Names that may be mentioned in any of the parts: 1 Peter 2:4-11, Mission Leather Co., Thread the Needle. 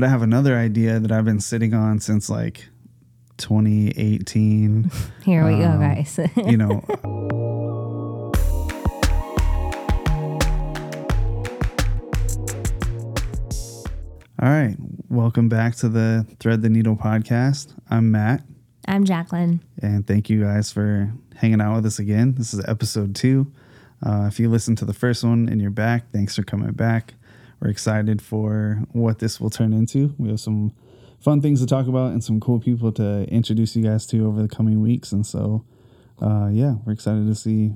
But I have another idea that I've been sitting on since like 2018. Here we go, guys. You know. All right. Welcome back to the Thread the Needle podcast. I'm Matt. I'm Jacqueline. And thank you guys for hanging out with us again. This is episode 2. If you listened to the first one and you're back, thanks for coming back. We're excited for what this will turn into. We have some fun things to talk about and some cool people to introduce you guys to over the coming weeks. And so, we're excited to see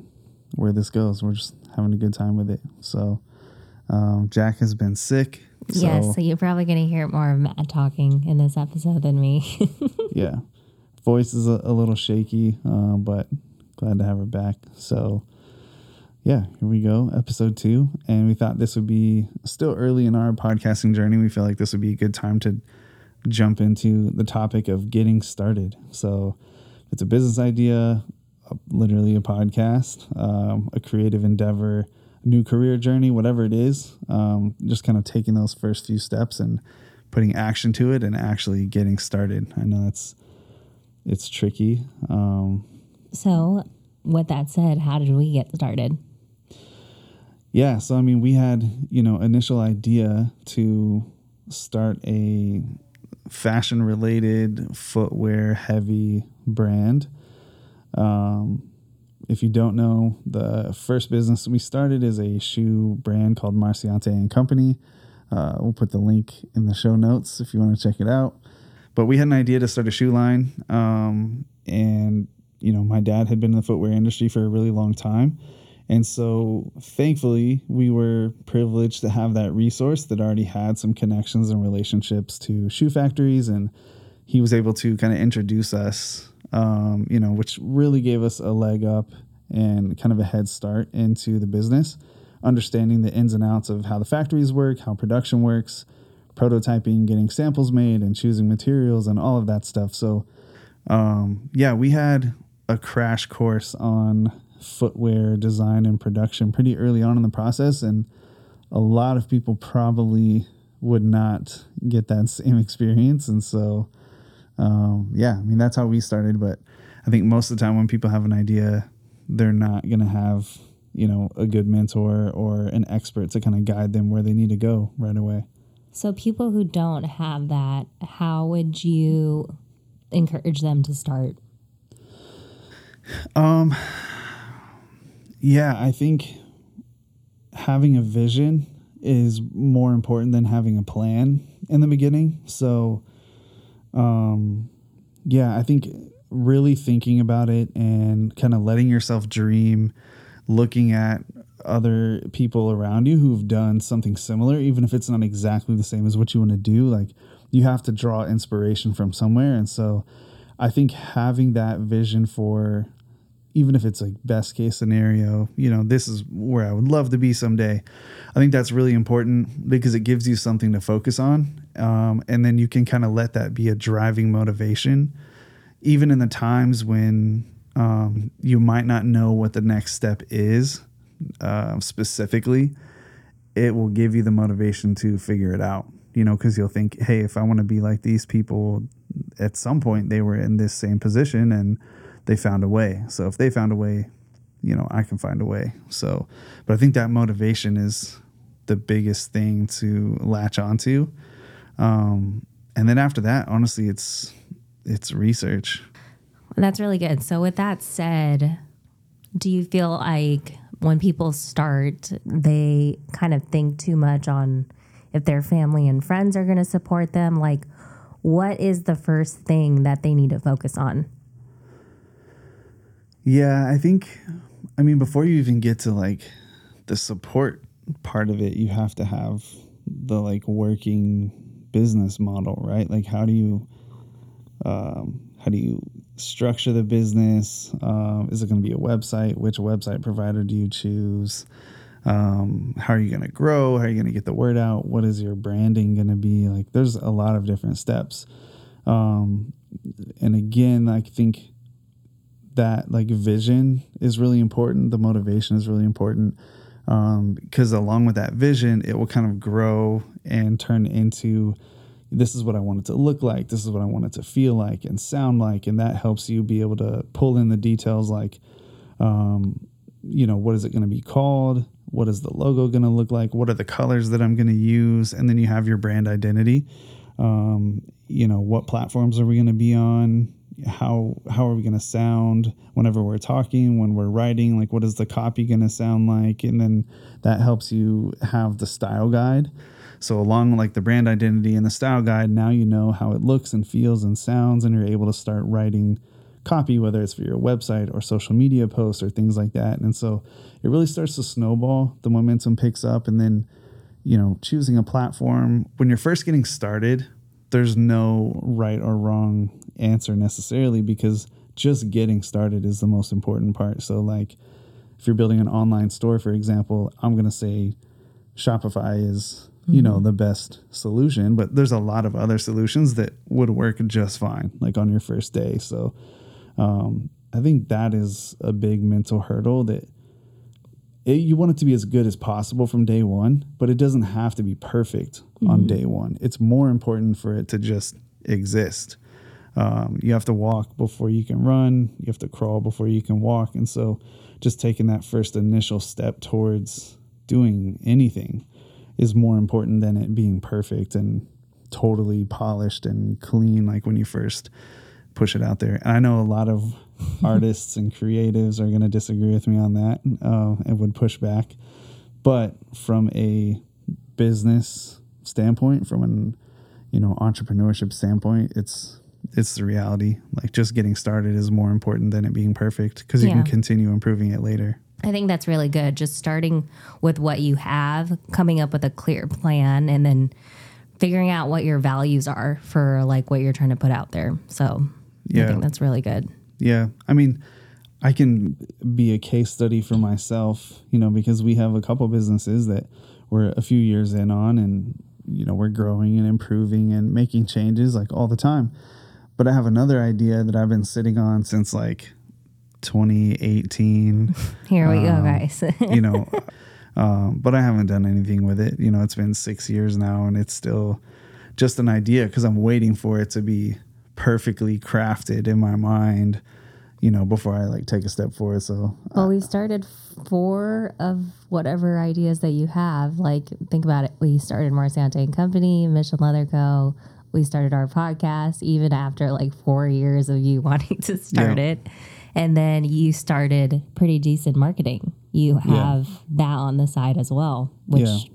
where this goes. We're just having a good time with it. So Jack has been sick. So you're probably going to hear more of Matt talking in this episode than me. Yeah. Voice is a little shaky, but glad to have her back. So yeah, here we go, episode 2. And we thought this would be still early in our podcasting journey. We feel like this would be a good time to jump into the topic of getting started. So it's a business idea, literally a podcast, a creative endeavor, new career journey, whatever it is, just kind of taking those first few steps and putting action to it and actually getting started. I know it's tricky. So with that said, how did we get started? Yeah, so I mean, we had, initial idea to start a fashion-related, footwear-heavy brand. If you don't know, the first business we started is a shoe brand called Marciante & Company. We'll put the link in the show notes if you want to check it out. But we had an idea to start a shoe line, and my dad had been in the footwear industry for a really long time. And so thankfully we were privileged to have that resource that already had some connections and relationships to shoe factories. And he was able to kind of introduce us, which really gave us a leg up and kind of a head start into the business, understanding the ins and outs of how the factories work, how production works, prototyping, getting samples made and choosing materials and all of that stuff. So, we had a crash course on footwear design and production pretty early on in the process, and a lot of people probably would not get that same experience. And so that's how we started. But I think most of the time when people have an idea, they're not gonna have a good mentor or an expert to kind of guide them where they need to go right away. So people who don't have that, how would you encourage them to start? I think having a vision is more important than having a plan in the beginning. So, I think really thinking about it and kind of letting yourself dream, looking at other people around you who've done something similar, even if it's not exactly the same as what you want to do, like you have to draw inspiration from somewhere. And so I think having that vision for, even if it's like best case scenario, this is where I would love to be someday. I think that's really important because it gives you something to focus on. And then you can kind of let that be a driving motivation, even in the times when you might not know what the next step is specifically. It will give you the motivation to figure it out, because you'll think, hey, if I want to be like these people, at some point they were in this same position and they found a way. So if they found a way, I can find a way. So, but I think that motivation is the biggest thing to latch onto. And then after that, honestly, it's research. That's really good. So with that said, do you feel like when people start, they kind of think too much on if their family and friends are going to support them? Like, what is the first thing that they need to focus on? Yeah, I think, before you even get to like the support part of it, you have to have the like working business model, right? Like how do you structure the business? Is it going to be a website? Which website provider do you choose? How are you going to grow? How are you going to get the word out? What is your branding going to be? Like there's a lot of different steps. And again, I think that like vision is really important. The motivation is really important, because along with that vision, it will kind of grow and turn into this is what I want it to look like, this is what I want it to feel like and sound like, and that helps you be able to pull in the details like, you know, what is it going to be called? What is the logo going to look like? What are the colors that I'm going to use? And then you have your brand identity. You know, what platforms are we going to be on? How are we going to sound whenever we're talking, when we're writing? Like, what is the copy going to sound like? And then that helps you have the style guide. So along with like the brand identity and the style guide, now you know how it looks and feels and sounds, and you're able to start writing copy, whether it's for your website or social media posts or things like that. And so it really starts to snowball. The momentum picks up, and then, you know, choosing a platform when you're first getting started, there's no right or wrong answer necessarily, because just getting started is the most important part. So like if you're building an online store, for example, I'm going to say Shopify is, you know, the best solution, but there's a lot of other solutions that would work just fine, like on your first day. So, I think that is a big mental hurdle that you want it to be as good as possible from day one, but it doesn't have to be perfect on day one. It's more important for it to just exist. You have to walk before you can run. You have to crawl before you can walk. And so just taking that first initial step towards doing anything is more important than it being perfect and totally polished and clean, like when you first push it out there. And I know a lot of artists and creatives are going to disagree with me on that and would push back. But from a business standpoint, from an, you know, entrepreneurship standpoint, it's the reality. Like just getting started is more important than it being perfect, because you can continue improving it later. I think that's really good. Just starting with what you have, coming up with a clear plan, and then figuring out what your values are for like what you're trying to put out there. So I think that's really good. Yeah. I mean, I can be a case study for myself, you know, because we have a couple businesses that we're a few years in on, and, you know, we're growing and improving and making changes like all the time. But I have another idea that I've been sitting on since like 2018. Here we go, guys. You know, but I haven't done anything with it. You know, it's been 6 years now, and it's still just an idea, because I'm waiting for it to be perfectly crafted in my mind, you know, before I like take a step forward. So, well, we started 4 of whatever ideas that you have. Like, think about it. We started Marciante & Company, Mission Leather Co. We started our podcast even after like 4 years of you wanting to start it. And then you started Pretty Decent Marketing. You have that on the side as well, which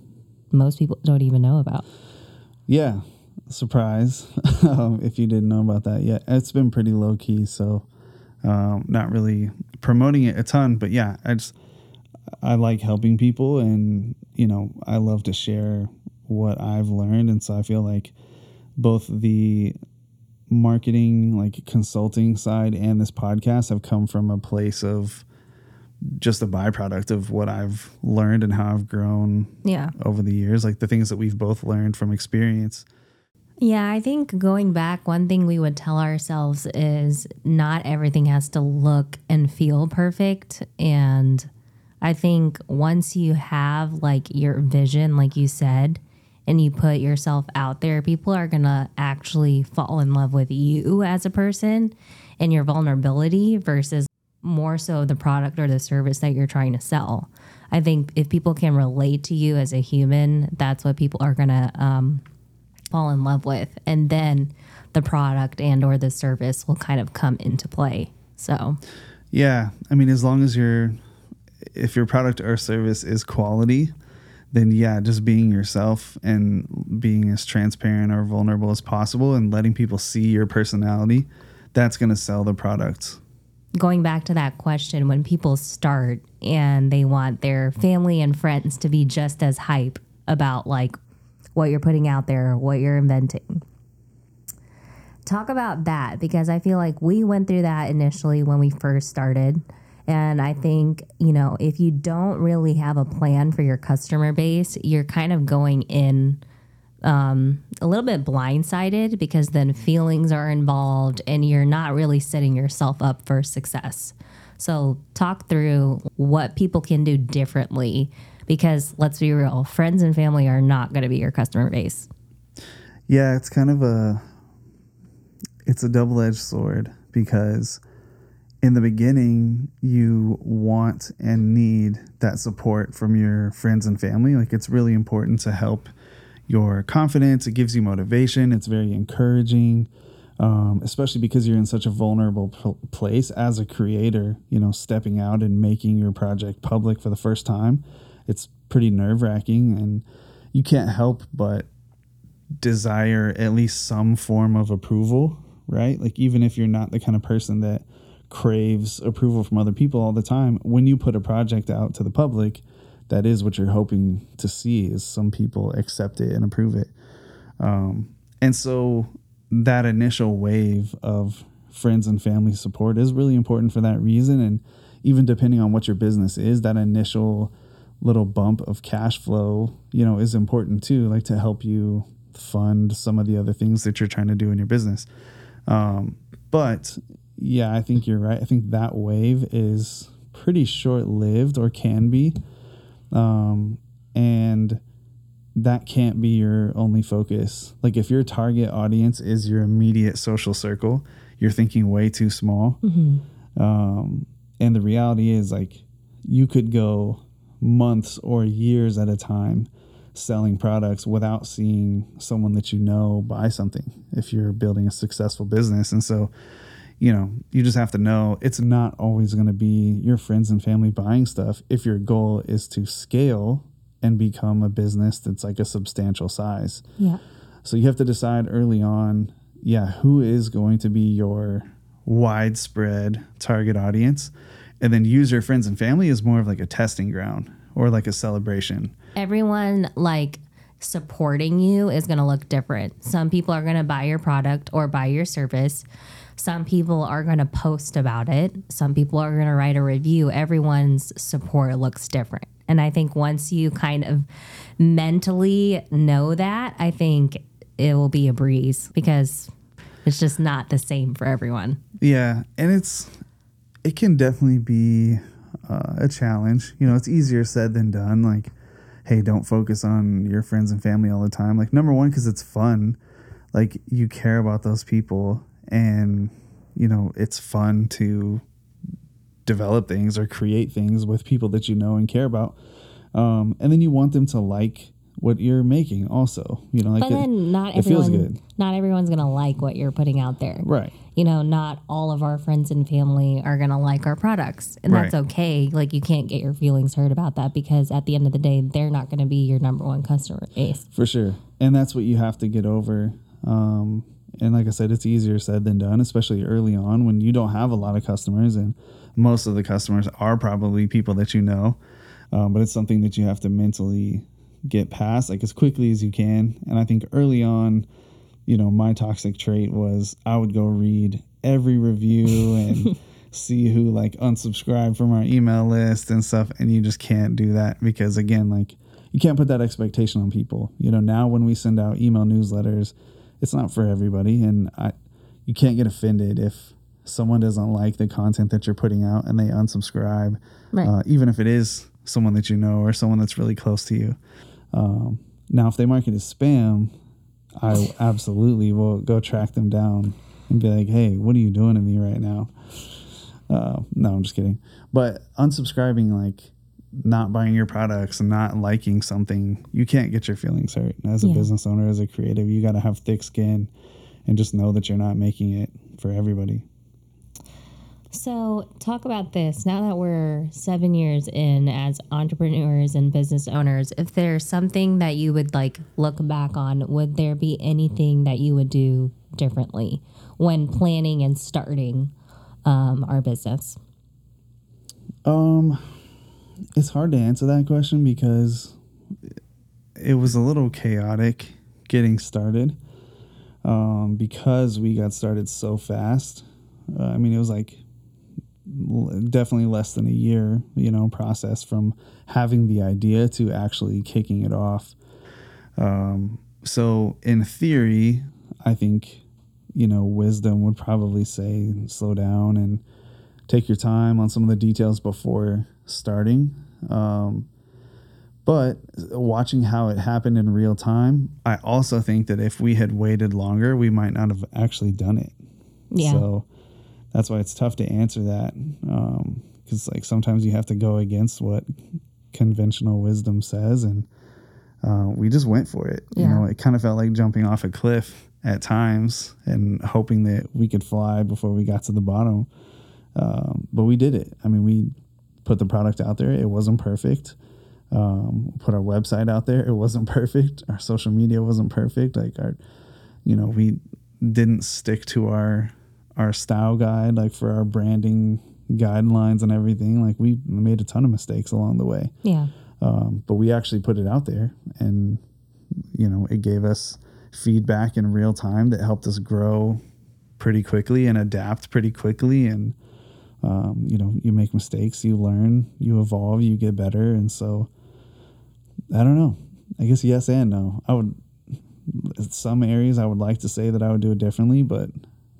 most people don't even know about. Yeah. Surprise. If you didn't know about that yet. It's been pretty low key, so not really promoting it a ton. But yeah, I like helping people, and, you know, I love to share what I've learned. And so I feel like both the marketing, like consulting side, and this podcast have come from a place of just a byproduct of what I've learned and how I've grown over the years, like the things that we've both learned from experience. Yeah, I think going back, one thing we would tell ourselves is not everything has to look and feel perfect. And I think once you have like your vision, like you said, and you put yourself out there, people are going to actually fall in love with you as a person and your vulnerability versus more so the product or the service that you're trying to sell. I think if people can relate to you as a human, that's what people are going to fall in love with. And then the product and or the service will kind of come into play. So, yeah, I mean, as long as if your product or service is quality, then yeah, just being yourself and being as transparent or vulnerable as possible and letting people see your personality, that's going to sell the product. Going back to that question, when people start and they want their family and friends to be just as hype about like what you're putting out there, what you're inventing. Talk about that, because I feel like we went through that initially when we first started. And I think, you know, if you don't really have a plan for your customer base, you're kind of going in a little bit blindsided, because then feelings are involved and you're not really setting yourself up for success. So talk through what people can do differently, because let's be real, friends and family are not going to be your customer base. Yeah, it's kind of a double-edged sword, because in the beginning, you want and need that support from your friends and family. Like, it's really important to help your confidence. It gives you motivation. It's very encouraging, especially because you're in such a vulnerable place as a creator, you know, stepping out and making your project public for the first time. It's pretty nerve-wracking, and you can't help but desire at least some form of approval, right? Like, even if you're not the kind of person that craves approval from other people all the time, when you put a project out to the public, that is what you're hoping to see, is some people accept it and approve it. And so that initial wave of friends and family support is really important for that reason. And even depending on what your business is, that initial little bump of cash flow, you know, is important too, like to help you fund some of the other things that you're trying to do in your business. But yeah, I think you're right. I think that wave is pretty short-lived, or can be. And that can't be your only focus. Like, if your target audience is your immediate social circle, you're thinking way too small. Mm-hmm. And the reality is, like, you could go months or years at a time selling products without seeing someone that you know buy something if you're building a successful business. And so, you know, you just have to know it's not always going to be your friends and family buying stuff if your goal is to scale and become a business that's like a substantial size. Yeah. So you have to decide early on, yeah, who is going to be your widespread target audience, and then use your friends and family as more of like a testing ground or like a celebration. Everyone like supporting you is going to look different. Some people are going to buy your product or buy your service. Some people are going to post about it. Some people are going to write a review. Everyone's support looks different. And I think once you kind of mentally know that, I think it will be a breeze, because it's just not the same for everyone. Yeah. And it can definitely be a challenge. You know, it's easier said than done. Like, hey, don't focus on your friends and family all the time. Like, number one, because it's fun. Like, you care about those people. And, you know, it's fun to develop things or create things with people that you know and care about. And then you want them to like what you're making also. You know, like, but then it feels good. Not everyone's going to like what you're putting out there. Right. You know, not all of our friends and family are going to like our products. And that's okay. Like, you can't get your feelings hurt about that, because at the end of the day, they're not going to be your number one customer base. For sure. And that's what you have to get over. And like I said, it's easier said than done, especially early on when you don't have a lot of customers, and most of the customers are probably people that you know. But it's something that you have to mentally get past, like, as quickly as you can. And I think early on, you know, my toxic trait was I would go read every review and see who like unsubscribed from our email list and stuff. And you just can't do that, because again, like, you can't put that expectation on people. You know, now when we send out email newsletters, it's not for everybody, and you can't get offended if someone doesn't like the content that you're putting out and they unsubscribe, even if it is someone that you know or someone that's really close to you. Now, if they mark it as spam, I absolutely will go track them down and be like, hey, what are you doing to me right now? No, I'm just kidding. But unsubscribing, like not buying your products and not liking something, you can't get your feelings hurt. As a business owner, as a creative, you got to have thick skin and just know that you're not making it for everybody. So talk about this. Now that we're 7 years in as entrepreneurs and business owners, if there's something that you would like look back on, would there be anything that you would do differently when planning and starting our business? It's hard to answer that question, because it was a little chaotic getting started, because we got started so fast. I mean, it was like definitely less than a year, you know, process from having the idea to actually kicking it off. So in theory, I think, you know, wisdom would probably say slow down and take your time on some of the details before starting. But watching how it happened in real time, I also think that if we had waited longer, we might not have actually done it. Yeah. So that's why it's tough to answer that. Because like sometimes you have to go against what conventional wisdom says, and we just went for it. Yeah. You know, it kind of felt like jumping off a cliff at times and hoping that we could fly before we got to the bottom. But we did it. I mean, we put the product out there. It wasn't perfect. Put our website out there. It wasn't perfect. Our social media wasn't perfect. Like our, you know, we didn't stick to our style guide, like for our branding guidelines and everything. Like we made a ton of mistakes along the way. Yeah. But we actually put it out there, and, you know, it gave us feedback in real time that helped us grow pretty quickly and adapt pretty quickly. And, you know, you make mistakes, you learn, you evolve, you get better. And so I don't know, I guess yes and no. I would, in some areas I would like to say that I would do it differently, but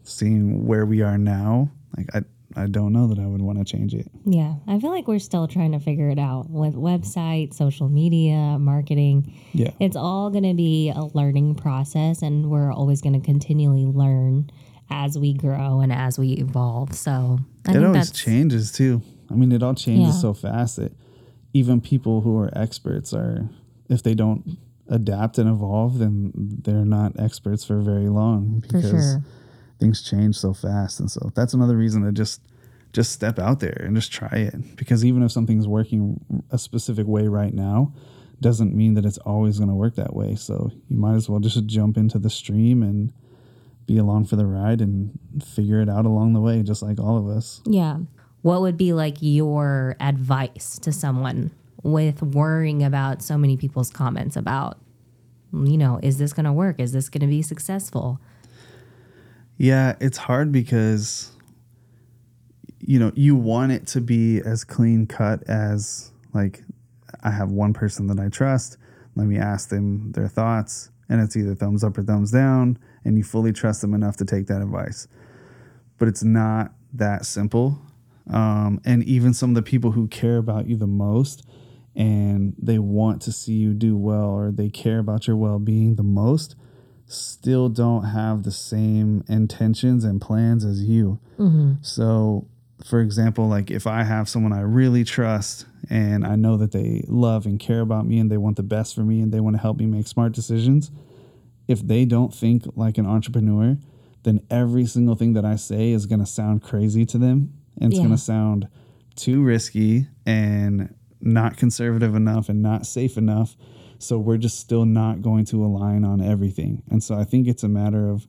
seeing where we are now, like I don't know that I would want to change it. Yeah. I feel like we're still trying to figure it out with website, social media, marketing. Yeah. It's all going to be a learning process, and we're always going to continually learn as we grow and as we evolve. So I think always changes too. I mean, it all changes so fast that even people who are experts are, if they don't adapt and evolve, then they're not experts for very long, because things change so fast. And so that's another reason to just step out there and just try it. Because even if something's working a specific way right now, doesn't mean that it's always going to work that way. So you might as well just jump into the stream and be along for the ride and figure it out along the way, just like all of us. Yeah. What would be like your advice to someone with worrying about so many people's comments about, you know, is this going to work? Is this going to be successful? Yeah, it's hard because, you know, you want it to be as clean cut as, like, I have one person that I trust. Let me ask them their thoughts, and it's either thumbs up or thumbs down, and you fully trust them enough to take that advice. But it's not that simple. And even some of the people who care about you the most and they want to see you do well, or they care about your well-being the most, still don't have the same intentions and plans as you. Mm-hmm. So, for example, like if I have someone I really trust and I know that they love and care about me and they want the best for me and they want to help me make smart decisions, if they don't think like an entrepreneur, then every single thing that I say is going to sound crazy to them, and it's going to sound too risky and not conservative enough and not safe enough. So we're just still not going to align on everything. And so I think it's a matter of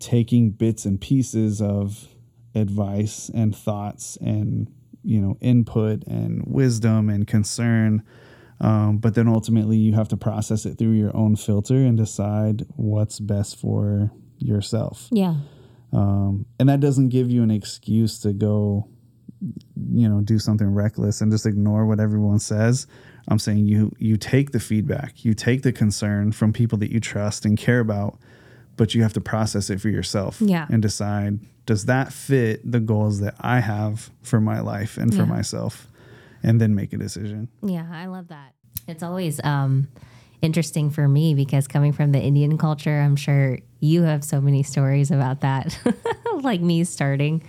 taking bits and pieces of advice and thoughts and, you know, input and wisdom and concern. But then ultimately you have to process it through your own filter and decide what's best for yourself. Yeah. And that doesn't give you an excuse to go, you know, do something reckless and just ignore what everyone says. I'm saying you take the feedback, you take the concern from people that you trust and care about, but you have to process it for yourself and decide, does that fit the goals that I have for my life and for myself, and then make a decision. Yeah, I love that. It's always interesting for me, because coming from the Indian culture, I'm sure you have so many stories about that, like me starting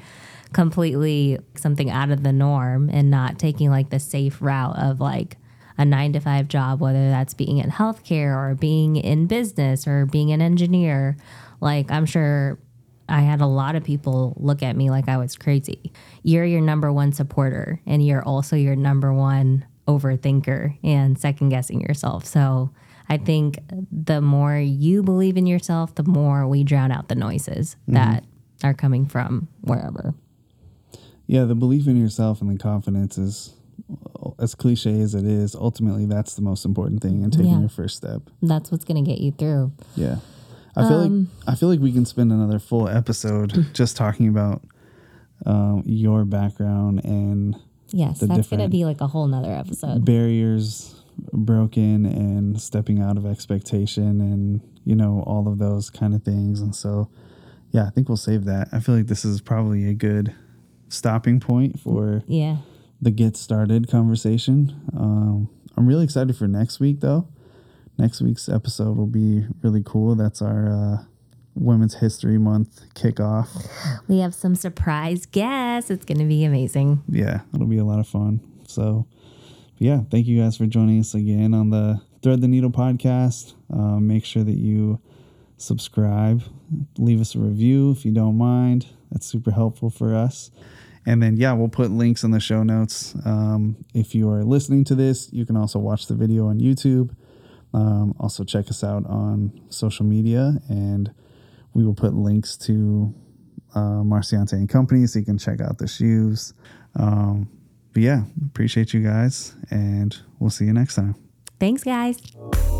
completely something out of the norm and not taking like the safe route of like a 9-to-5 job, whether that's being in healthcare or being in business or being an engineer. Like, I'm sure I had a lot of people look at me like I was crazy. You're your number one supporter, and you're also your number one overthinker and second guessing yourself. So I think the more you believe in yourself, the more we drown out the noises that are coming from wherever. Yeah. The belief in yourself and the confidence is, as cliche as it is, ultimately that's the most important thing in taking your first step. That's what's going to get you through. Yeah. I feel like we can spend another full episode just talking about your background and that's going to be like a whole nother episode. Barriers broken and stepping out of expectation and, you know, all of those kind of things. And so, yeah, I think we'll save that. I feel like this is probably a good stopping point for the get started conversation. I'm really excited for next week, though. Next week's episode will be really cool. That's our Women's History Month kickoff. We have some surprise guests. It's going to be amazing. Yeah, it'll be a lot of fun. So, yeah, thank you guys for joining us again on the Thread the Needle podcast. Make sure that you subscribe. Leave us a review if you don't mind. That's super helpful for us. And then, yeah, we'll put links in the show notes. If you are listening to this, you can also watch the video on YouTube. Also check us out on social media, and we will put links to Marciante and Company so you can check out the shoes. But yeah, appreciate you guys, and we'll see you next time. Thanks, guys.